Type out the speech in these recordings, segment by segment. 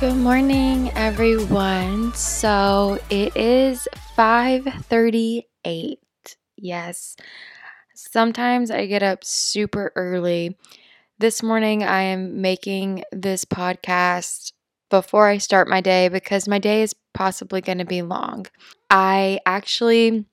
Good morning, everyone. So it is 5:38. Yes. Sometimes I get up super early. This morning I am making this podcast before I start my day because my day is possibly going to be long. I actually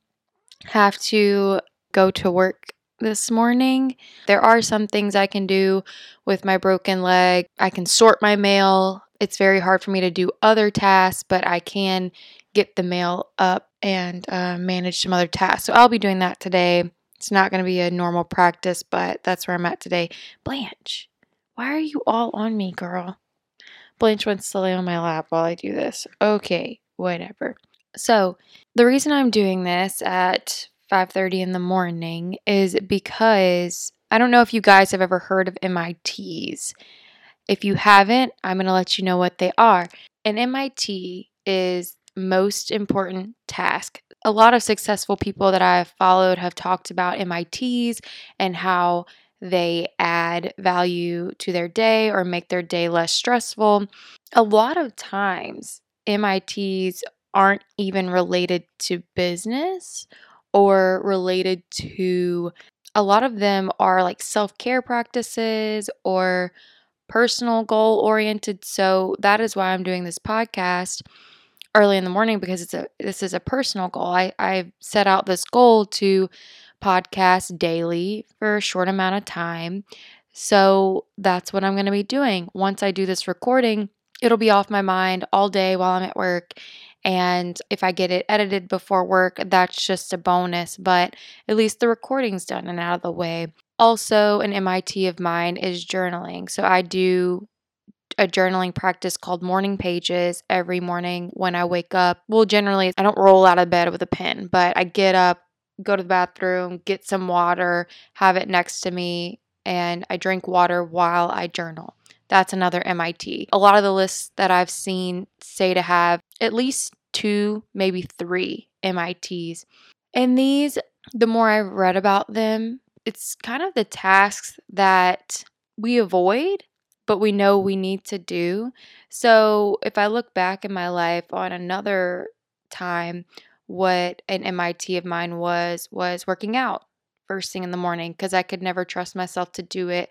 have to go to work this morning. There are some things I can do with my broken leg. I can sort my mail. It's very hard for me to do other tasks, but I can get the mail up and manage some other tasks. So I'll be doing that today. It's not going to be a normal practice, but that's where I'm at today. Blanche, why are you all on me, girl? Blanche wants to lay on my lap while I do this. Okay, whatever. So the reason I'm doing this at 5:30 in the morning is because I don't know if you guys have ever heard of MITs. If you haven't, I'm going to let you know what they are. An MIT is most important task. A lot of successful people that I've followed have talked about MITs and how they add value to their day or make their day less stressful. A lot of times, MITs aren't even related to business or related to, a lot of them are like self-care practices or personal goal oriented. So that is why I'm doing this podcast early in the morning, because this is a personal goal. I set out this goal to podcast daily for a short amount of time. So that's what I'm going to be doing. Once I do this recording, it'll be off my mind all day while I'm at work. And if I get it edited before work, that's just a bonus, but at least the recording's done and out of the way. Also, an MIT of mine is journaling. So I do a journaling practice called Morning Pages every morning when I wake up. Well, generally, I don't roll out of bed with a pen, but I get up, go to the bathroom, get some water, have it next to me, and I drink water while I journal. That's another MIT. A lot of the lists that I've seen say to have at least 2, maybe 3 MITs. And these, the more I've read about them, it's kind of the tasks that we avoid, but we know we need to do. So if I look back in my life on another time, what an MIT of mine was working out first thing in the morning, because I could never trust myself to do it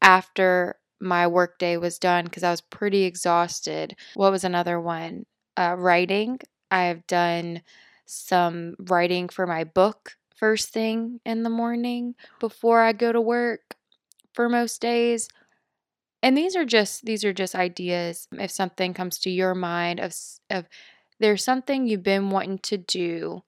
after my work day was done because I was pretty exhausted. What was another one? Writing. I have done some writing for my book first thing in the morning before I go to work for most days. And these are just ideas. If something comes to your mind of there's something you've been wanting to do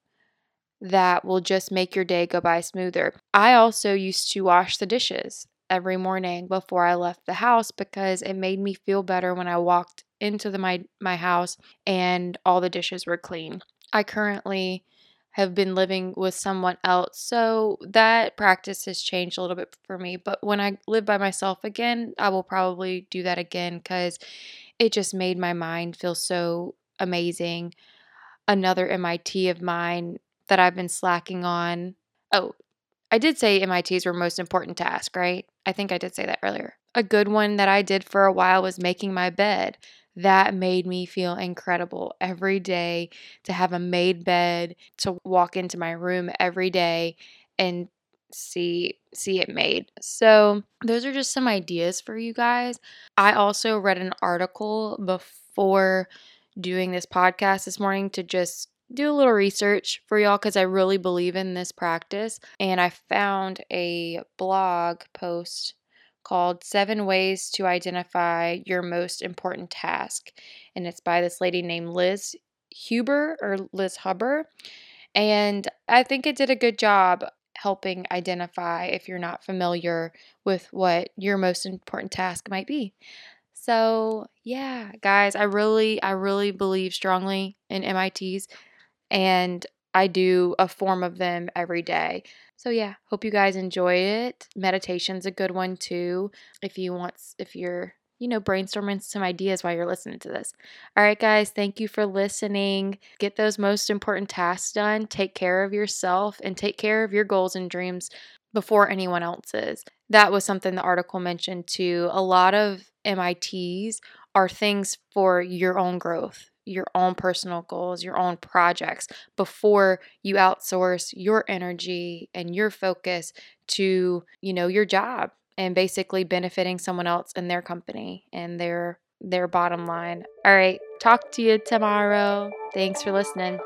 that will just make your day go by smoother. I also used to wash the dishes every morning before I left the house because it made me feel better when I walked into my house and all the dishes were clean. I currently have been living with someone else, so that practice has changed a little bit for me. But when I live by myself again, I will probably do that again because it just made my mind feel so amazing. Another MIT of mine that I've been slacking on. Oh, I did say MITs were most important task, right? I think I did say that earlier. A good one that I did for a while was making my bed. That made me feel incredible every day to have a made bed, to walk into my room every day and see it made. So those are just some ideas for you guys. I also read an article before doing this podcast this morning to just do a little research for y'all because I really believe in this practice. And I found a blog post called 7 Ways to Identify Your Most Important Task. And it's by this lady named Liz Huber or Liz Huber. And I think it did a good job helping identify if you're not familiar with what your most important task might be. So yeah, guys, I really believe strongly in MITs. And I do a form of them every day. So yeah, hope you guys enjoy it. Meditation's a good one too. If you're, brainstorming some ideas while you're listening to this. All right, guys, thank you for listening. Get those most important tasks done. Take care of yourself and take care of your goals and dreams before anyone else's. That was something the article mentioned too. A lot of MITs are things for your own growth, your own personal goals, your own projects, before you outsource your energy and your focus to, you know, your job and basically benefiting someone else and their company and their bottom line. All right, talk to you tomorrow. Thanks for listening.